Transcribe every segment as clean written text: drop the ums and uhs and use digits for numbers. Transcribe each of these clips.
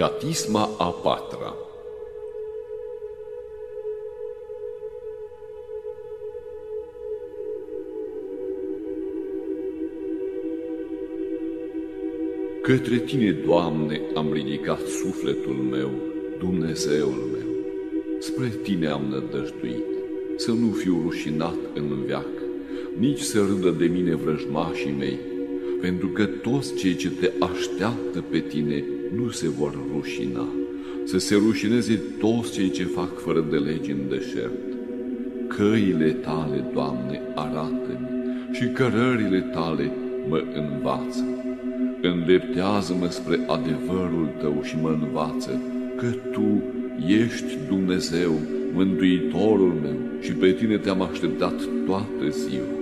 Catisma a patra. Către Tine, Doamne, am ridicat sufletul meu, Dumnezeul meu. Spre Tine am nădăjduit, să nu fiu rușinat în veac, nici să râdă de mine vrăjmașii mei, pentru că toți cei ce Te așteaptă pe Tine nu se vor rușina, să se rușineze toți cei ce fac fără de legi în deșert. Căile Tale, Doamne, arată-mi și cărările Tale mă învață. Îndreptează-mă spre adevărul Tău și mă învață, că Tu ești Dumnezeu, Mântuitorul meu, și pe Tine te-am așteptat toată ziua.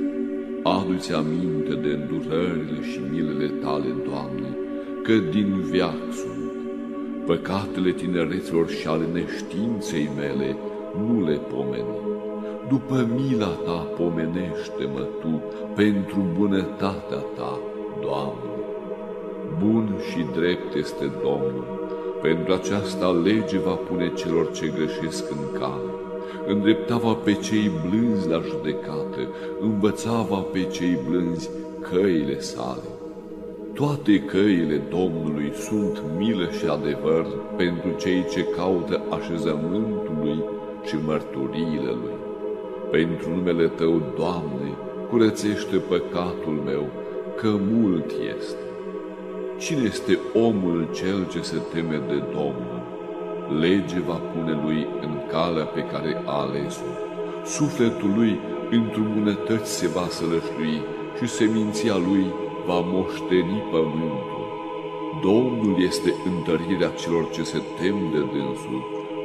Adu-ți aminte de îndurările și milele Tale, Doamne, că din veac sunt. Păcatele tinereților și ale neștiinței mele nu le pomeni. După mila Ta pomenește-mă Tu pentru bunătatea Ta, Doamne. Bun și drept este Domnul, pentru aceasta lege va pune celor ce greșesc în cale, îndreptava pe cei blânzi la judecată, învățava pe cei blânzi căile Sale. Toate căile Domnului sunt milă și adevăr pentru cei ce caută așezământul Lui și mărturiile Lui. Pentru numele Tău, Doamne, curățește păcatul meu, că mult este. Cine este omul cel ce se teme de Domnul? Lege va pune lui în calea pe care a ales-o. Sufletul lui într-un bunătăți se va sălășlui și seminția lui va moșteni pământul. Domnul este întărirea celor ce se tem de Dânsul,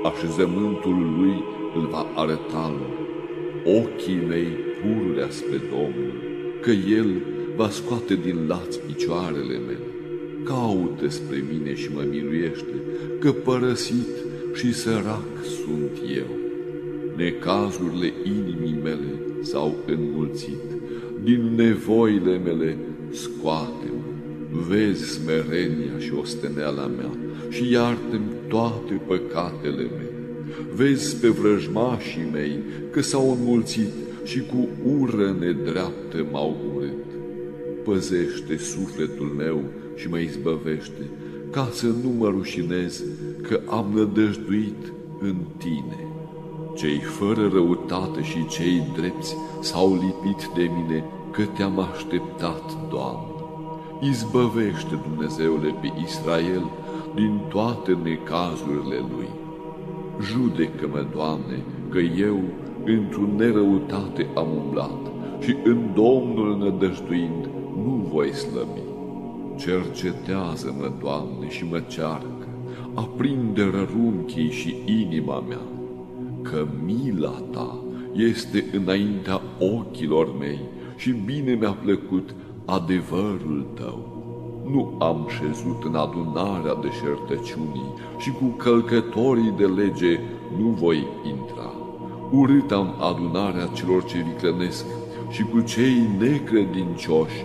așezământul lui îl va arăta lor. Ochii mei pururea spre Domnul, că El va scoate din laț picioarele mele. Caută spre mine și mă miluiește, că părăsit și sărac sunt eu. Necazurile inimii mele s-au înmulțit, din nevoile mele scoate-mă. Vezi smerenia și osteneala mea și iartă-mi toate păcatele mele. Vezi pe vrăjmașii mei că s-au înmulțit și cu ură nedreaptă m-au urât. Păzește sufletul meu și mă izbăvește, ca să nu mă rușinez, că am nădăjduit în Tine. Cei fără răutate și cei drepți s-au lipit de mine, că Te-am așteptat, Doamne. Izbăvește, Dumnezeule, pe Israel din toate necazurile lui. Judecă-mă, Doamne, că eu într-o nerăutate am umblat și în Domnul nădăjduind nu voi slăbi. Cercetează-mă, Doamne, și mă cearcă, aprinde rărunchii și inima mea, că mila Ta este înaintea ochilor mei și bine mi-a plăcut adevărul Tău. Nu am șezut în adunarea deșertăciunii și cu călcătorii de lege nu voi intra. Urât am adunarea celor ce viclenesc și cu cei necredincioși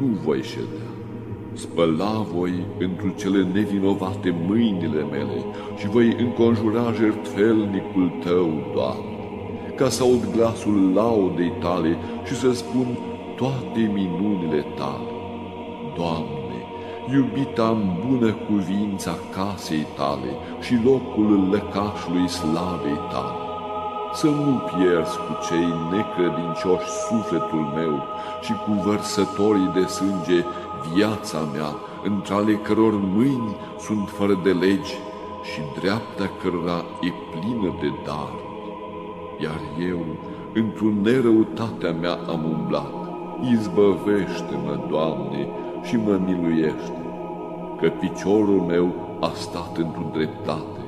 nu voi ședea. Spăla voi întru cele nevinovate mâinile mele și voi înconjura jertfelnicul Tău, Doamne, ca să aud glasul laudei Tale și să spun toate minunile Tale. Doamne, iubita-mi bună cuvința casei Tale și locul lăcașului slavei Tale. Să nu pierzi cu cei necredincioși sufletul meu și cu vărsătorii de sânge viața mea, între ale căror mâini sunt fără de legi și dreapta cărora e plină de daruri. Iar eu, într-o nerăutatea mea am umblat. Izbăvește-mă, Doamne, și mă miluiește, că piciorul meu a stat într-o dreptate,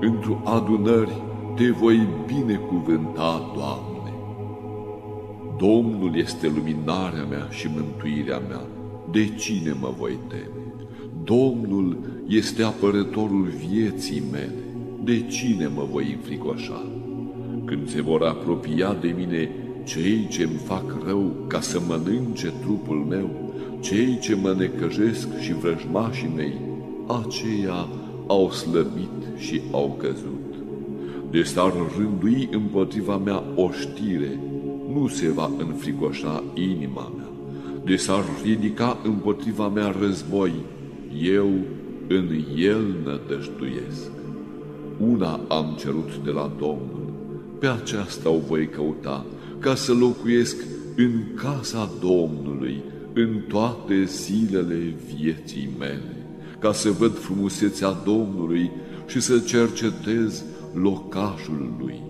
într-o adunări Te voi binecuvânta, Doamne. Domnul este luminarea mea și mântuirea mea. De cine mă voi teme? Domnul este apărătorul vieții mele. De cine mă voi înfricoșa? Când se vor apropia de mine cei ce-mi fac rău ca să mănânce trupul meu, cei ce mă necăjesc și vrăjmașii mei, aceia au slăbit și au căzut. De s-ar rândui împotriva mea oștire, nu se va înfricoșa inima mea. De s-ar ridica împotriva mea război, eu în el nădăjduiesc. Una am cerut de la Domnul, pe aceasta o voi căuta, ca să locuiesc în casa Domnului în toate zilele vieții mele, ca să văd frumusețea Domnului și să cercetez locașul Lui.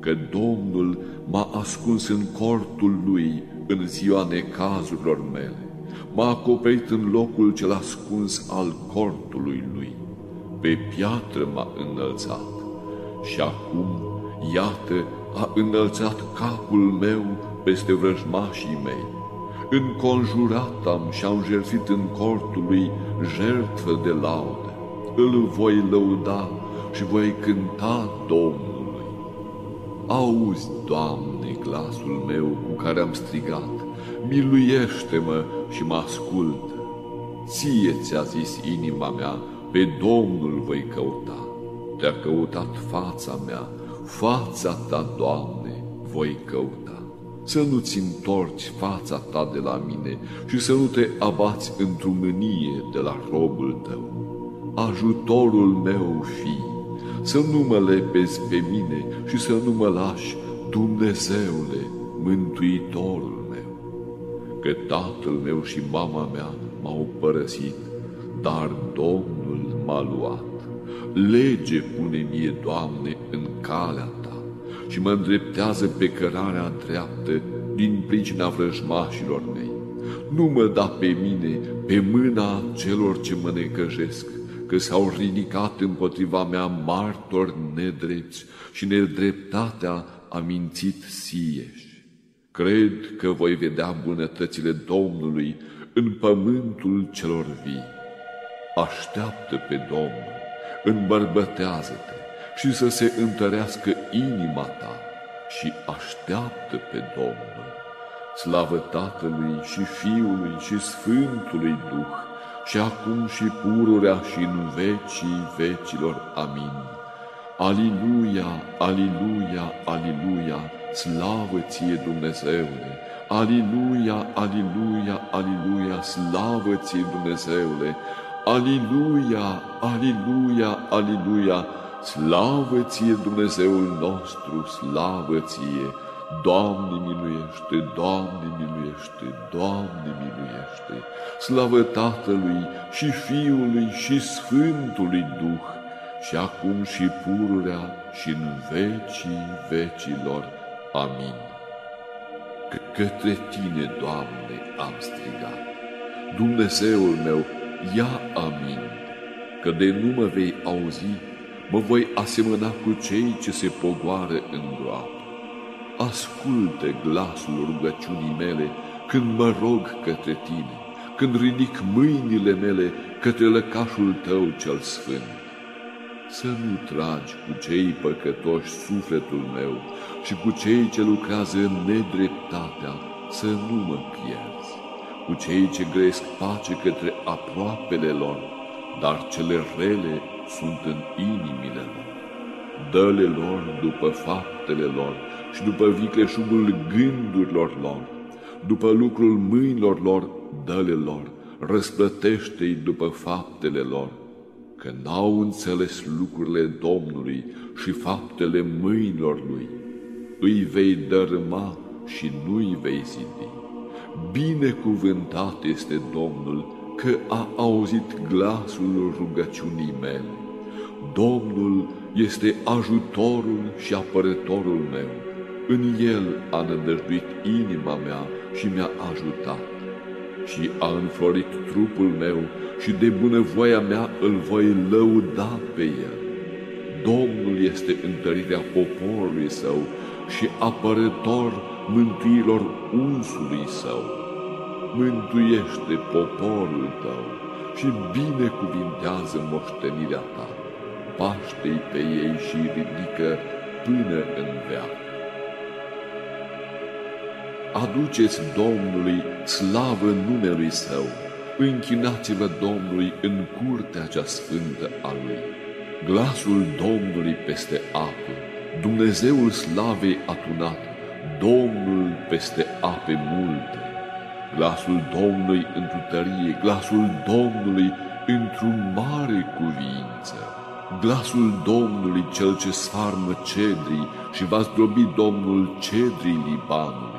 Că Domnul m-a ascuns în cortul Lui în ziua necazurilor mele, m-a acoperit în locul cel ascuns al cortului Lui, pe piatră m-a înălțat și acum, iată, a înălțat capul meu peste vrăjmașii mei. Înconjurat am și am jertfit în cortul Lui jertfă de laudă. Îl voi lăuda și voi cânta Domnului. Auzi, Doamne, glasul meu cu care am strigat, miluiește-mă și mă ascultă. Ție ți-a zis inima mea, pe Domnul voi căuta. Te-a căutat fața mea, fața Ta, Doamne, voi căuta. Să nu-ți întorci fața Ta de la mine și să nu te abați într-o mânie de la robul Tău. Ajutorul meu fii, să nu mă lepezi pe mine și să nu mă lași, Dumnezeule, Mântuitorul meu. Că tatăl meu și mama mea m-au părăsit, dar Domnul m-a luat. Lege pune mie, Doamne, în calea Ta și mă îndreptează pe cărarea dreaptă din pricina vrăjmașilor mei. Nu mă da pe mine pe mâna celor ce mă necăjesc, că s-au ridicat împotriva mea martori nedrepți și nedreptatea a mințit sieși. Cred că voi vedea bunătățile Domnului în pământul celor vii. Așteaptă pe Domnul, îmbărbătează-te și să se întărească inima ta și așteaptă pe Domnul. Slavă Tatălui și Fiului și Sfântului Duh, și acum și pururea și în vecii vecilor. Amin. Aliluia, aliluia, aliluia, slavă ție, Dumnezeule! Aliluia, aliluia, aliluia, slavă ție, Dumnezeule! Aliluia, aliluia, aliluia, slavă ție, Dumnezeul nostru, slavă ție! Doamne miluiește, Doamne miluiește, Doamne miluiește! Slavă Tatălui și Fiului și Sfântului Duh, și acum și pururea și în vecii vecilor. Amin. Către Tine, Doamne, am strigat. Dumnezeul meu, ia aminte, că de nu mă vei auzi, mă voi asemăna cu cei ce se pogoară în groapă. Ascultă glasul rugăciunii mele când mă rog către Tine, când ridic mâinile mele către lăcașul Tău cel sfânt. Să nu tragi cu cei păcătoși sufletul meu și cu cei ce lucrează nedreptatea să nu mă pierzi, cu cei ce grăiesc pace către aproapele lor, dar cele rele sunt în inimile lor. Dă-le lor după faptele lor și după vicleșugul gândurilor lor, după lucrul mâinilor lor, dă-le lor, răsplătește-i după faptele lor, că n-au înțeles lucrurile Domnului și faptele mâinilor Lui. Îi vei dărâma și nu îi vei zidi. Binecuvântat este Domnul că a auzit glasul rugăciunii mele. Domnul este ajutorul și apărătorul meu. În El a nădăjduit inima mea și mi-a ajutat. Și a înflorit trupul meu și de bunăvoia mea îl voi lăuda pe El. Domnul este întărirea poporului Său și apărător mântuirilor unsului Său. Mântuiește poporul Tău și binecuvintează moștenirea Ta. Paște-i pe ei și ridică până în veac. Aduceți Domnului slavă numelui Său, închinați-vă Domnului în curtea cea sfântă a Lui. Glasul Domnului peste apă, Dumnezeul slavei adunat, Domnul peste ape multe. Glasul Domnului într-o tărie, glasul Domnului într-o mare cuvință. Glasul Domnului cel ce sfarmă cedrii și va zdrobi Domnul cedrii Libanului.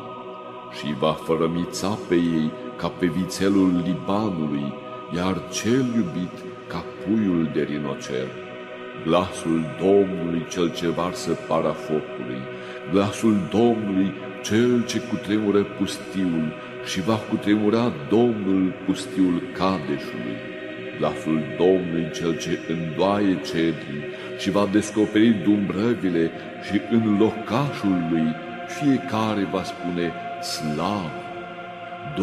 Și va fărămița pe ei ca pe vițelul Libanului, iar cel iubit ca puiul de rinocer. Glasul Domnului cel ce varsă para focului, glasul Domnului cel ce cutremură pustiul și va cutremura Domnul pustiul Cadeșului. Glasul Domnului cel ce îndoaie cedrii și va descoperi dumbrăvile și în locașul lui fiecare va spune slavă!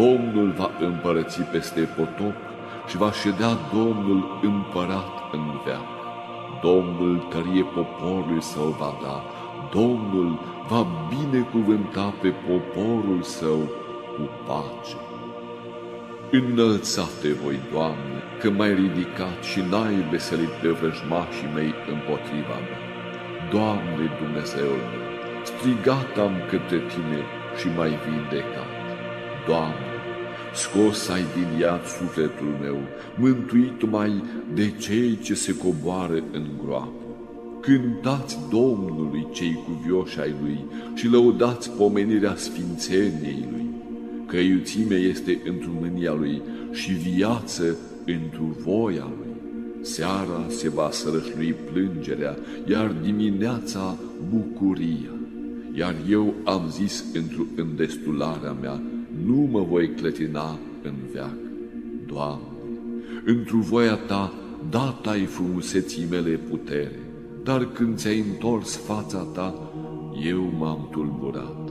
Domnul va împărăți peste potop și va ședea Domnul împărat în veac. Domnul tărie poporul său va da, Domnul va binecuvânta pe poporul său cu pace. Înălțați-te voi, Doamne, că m-ai ridicat și n-ai veselit pe vrăjmașii mei împotriva mea. Doamne Dumnezeul meu, strigat am către Tine și m-ai vindecat. Doamne, scos ai din iad sufletul meu, mântuit mai de cei ce se coboară în groapă. Cântați Domnului cei cuvioși ai Lui și lăudați pomenirea sfințeniei Lui, că iuțime este într-o mânia Lui și viață într-o voia Lui. Seara se va sărășlui plângerea, iar dimineața bucuria. Iar eu am zis într-o îndestularea mea, nu mă voi clătina în veac. Doamne, într-o voia Ta, dat ai frumuseții mele putere, dar când ți-ai întors fața Ta, eu m-am tulburat.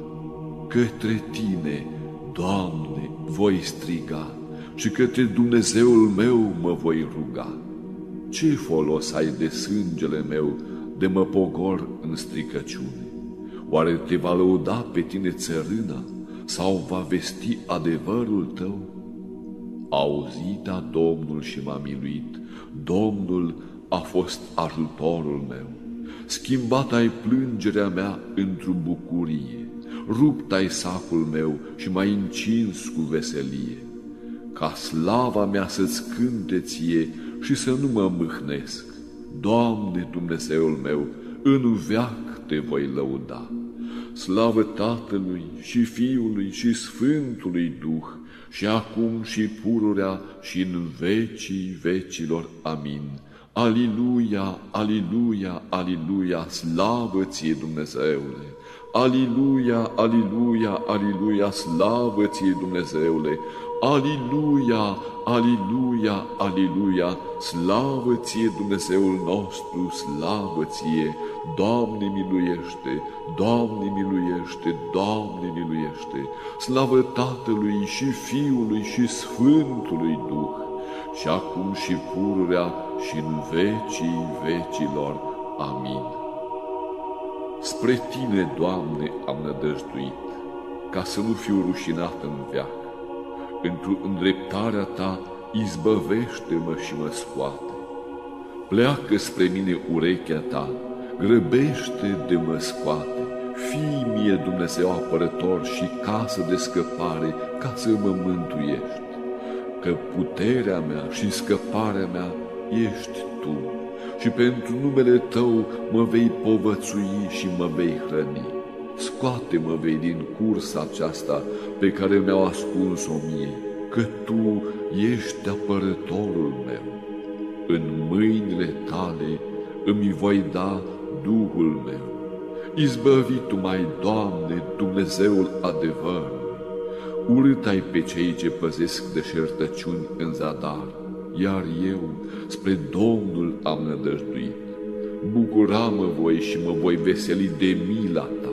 Către Tine, Doamne, voi striga și către Dumnezeul meu mă voi ruga. Ce folos ai de sângele meu de mă pogor în stricăciune? Oare te va lăuda pe tine țărâna sau va vesti adevărul tău? A auzit-a Domnul și m-a miluit, Domnul a fost ajutorul meu. Schimbat ai plângerea mea într-o bucurie, rupt ai sacul meu și m-ai încins cu veselie. Ca slava mea să-ți cânte ție și să nu mă mâhnesc, Doamne Dumnezeul meu, în veac Te voi lăuda. Slavă Tatălui și Fiului și Sfântului Duh, și acum și pururea și în vecii vecilor. Amin. Aliluia, aliluia, aliluia, slavă Ție, Dumnezeule! Aliluia, aliluia, aliluia, slavă Ție, Dumnezeule! Aliluia, aliluia, aliluia, slavă Ție, Dumnezeul nostru, slavă Ție! Doamne miluiește, Doamne miluiește, Doamne miluiește! Slavă Tatălui și Fiului și Sfântului Duh, și acum și pururea și în vecii vecilor. Amin. Spre Tine, Doamne, am nădăjduit, ca să nu fiu rușinat în veac. Într-o îndreptarea Ta, izbăvește-mă și mă scoate. Pleacă spre mine urechea Ta, grăbește de mă scoate. Fii mie, Dumnezeu apărător și casă de scăpare, ca să mă mântuiești, că puterea mea și scăparea mea ești Tu și pentru numele Tău mă vei povățui și mă vei hrăni. Scoate-mă, vei, din cursa aceasta pe care mi-au ascuns-o mie, că Tu ești apărătorul meu. În mâinile Tale îmi voi da Duhul meu. Izbăvi Tu mai, Doamne, Dumnezeul adevărului. Urât ai pe cei ce păzesc de șertăciuni în zadar, iar eu spre Domnul am nădăjduit. Bucura-mă voi și mă voi veseli de mila Ta,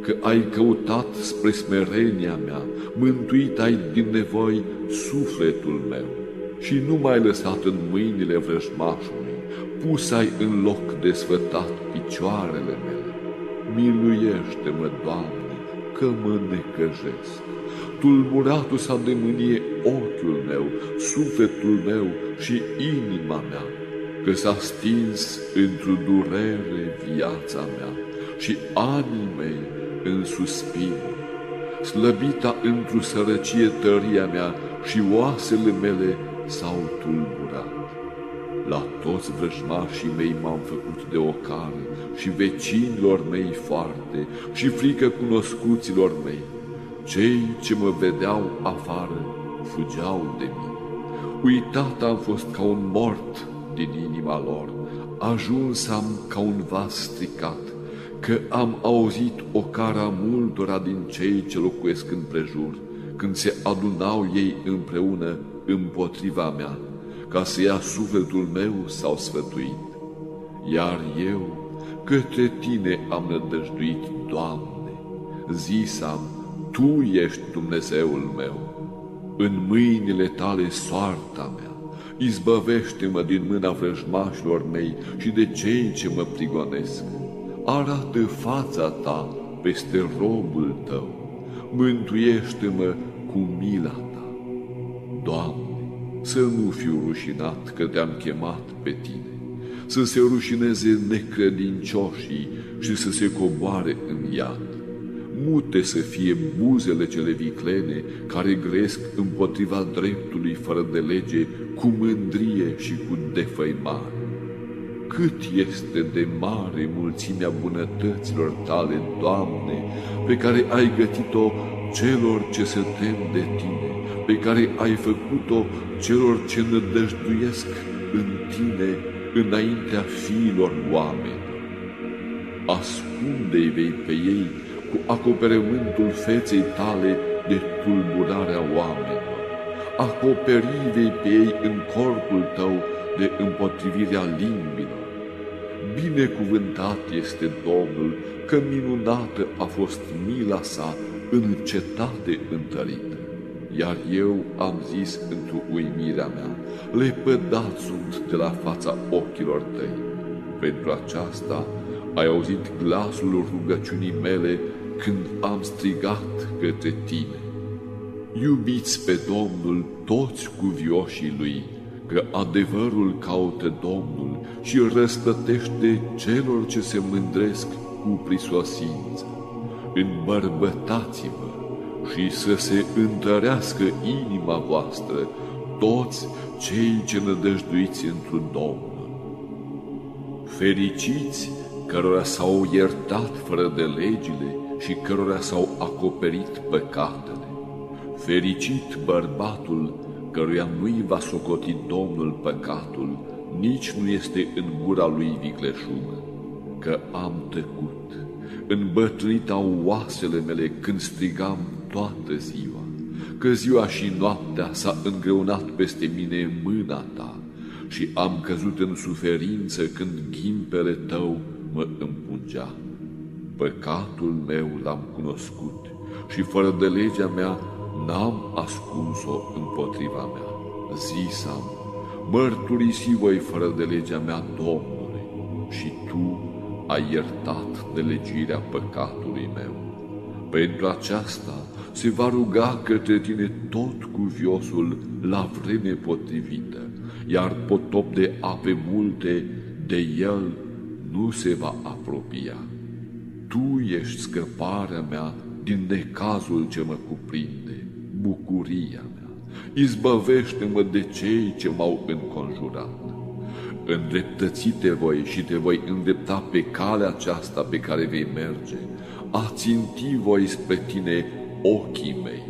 că ai căutat spre smerenia mea, mântuit ai din nevoi sufletul meu și nu m-ai lăsat în mâinile vrăjmașului, pus ai în loc de sfătat picioarele mele. Miluiește-mă, Doamne, că mă necăjesc. tulburatul s-a de mânie ochiul meu, sufletul meu și inima mea, că s-a stins într-o durere viața mea și anii mei în suspin, slăbita într-o sărăcie tăria mea și oasele mele s-au tulburat. La toți vrăjmașii mei m-am făcut de ocare și vecinilor mei foarte și frică cunoscuților mei. Cei ce mă vedeau afară fugeau de mine. Uitat am fost ca un mort din inima lor, ajuns am ca un vas stricat, că am auzit ocara multora din cei ce locuiesc împrejur, când se adunau ei împreună împotriva mea, ca să ia sufletul meu s-au sfătuit. Iar eu către tine am nădăjduit, Doamne, zisam, Tu ești Dumnezeul meu, în mâinile tale soarta mea, izbăvește-mă din mâna vrăjmașilor mei și de cei ce mă prigonesc. Arată fața ta peste robul tău, mântuiește-mă cu mila ta. Doamne, să nu fiu rușinat că te-am chemat pe tine, să se rușineze necredincioșii și să se coboare în iad. Mute să fie buzele cele viclene care gresc împotriva dreptului fără de lege cu mândrie și cu defăimare. Cât este de mare mulțimea bunătăților tale, Doamne, pe care ai gătit-o celor ce se tem de tine, pe care ai făcut-o celor ce nădăjduiesc în tine înaintea fiilor oameni. Ascunde-i vei pe ei cu acoperământul feței tale de tulburarea oamenilor. Acoperi-vei pe ei în corpul tău de împotrivirea limbilor. Binecuvântat este Domnul, că minunată a fost mila sa în cetate întărită. Iar eu am zis într-o uimirea mea, lepădat sunt de la fața ochilor tăi. Pentru aceasta ai auzit glasul rugăciunii mele când am strigat către tine. Iubiți pe Domnul toți cuvioșii lui, că adevărul caută Domnul și răstătește celor ce se mândresc cu prisosință. Îmbărbătați-vă și să se întărească inima voastră, toți cei ce nădăjduiți într-un Domnul. Fericiți cărora s-au iertat fără de legile și cărora s-au acoperit păcatele. Fericit bărbatul căruia nu-i va socoti Domnul păcatul, nici nu este în gura lui vicleșugă, că am tăcut. Îmbătrânit au oasele mele când strigam toată ziua, că ziua și noaptea s-a îngreunat peste mine mâna ta și am căzut în suferință când ghimpele tău mă împungea. Păcatul meu l-am cunoscut și fără de legea mea n-am ascuns-o împotriva mea. Zisam, mărturisi voi fără de legea mea, Domnule, și Tu ai iertat nelegirea păcatului meu. Pentru aceasta se va ruga către tine tot cuviosul la vreme potrivită, iar potop de ape multe de el nu se va apropia. Tu ești scăparea mea din necazul ce mă cuprinde, bucuria mea. Izbăvește-mă de cei ce m-au înconjurat. Îndreptăți-te voi și te voi îndrepta pe calea aceasta pe care vei merge. Aținti voi spre tine ochii mei.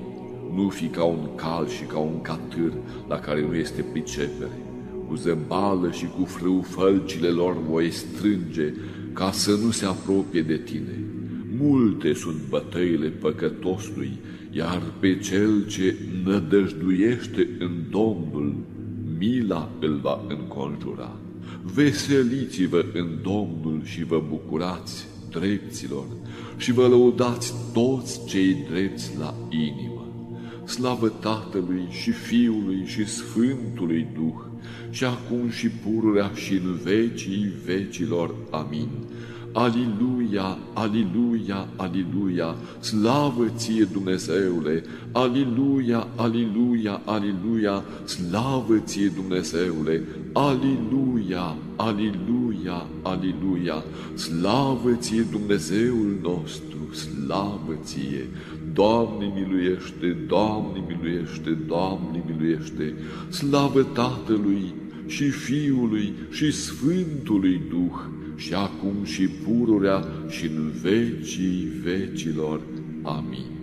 Nu fi ca un cal și ca un catâr la care nu este pricepere. Cu zăbală și cu frâu fălcile lor voi strânge ca să nu se apropie de tine. Multe sunt bătăile păcătosului, iar pe cel ce nădăjduiește în Domnul, mila îl va înconjura. Veseliți-vă în Domnul și vă bucurați, drepților, și vă lăudați toți cei drepți la inimă. Slavă Tatălui și Fiului și Sfântului Duh, și acum și pururea și în vecii vecilor. Amin. Aliluia, aliluia, aliluia, slavă ție, Dumnezeule! Aliluia, aliluia, aliluia, slavă ție, Dumnezeule! Aliluia, aliluia, aliluia, slavă ție, Dumnezeul nostru, slavă ție! Doamne miluiește, Doamne miluiește, Doamne miluiește, slavă Tatălui și Fiului și Sfântului Duh, și acum și pururea și în vecii vecilor. Amin.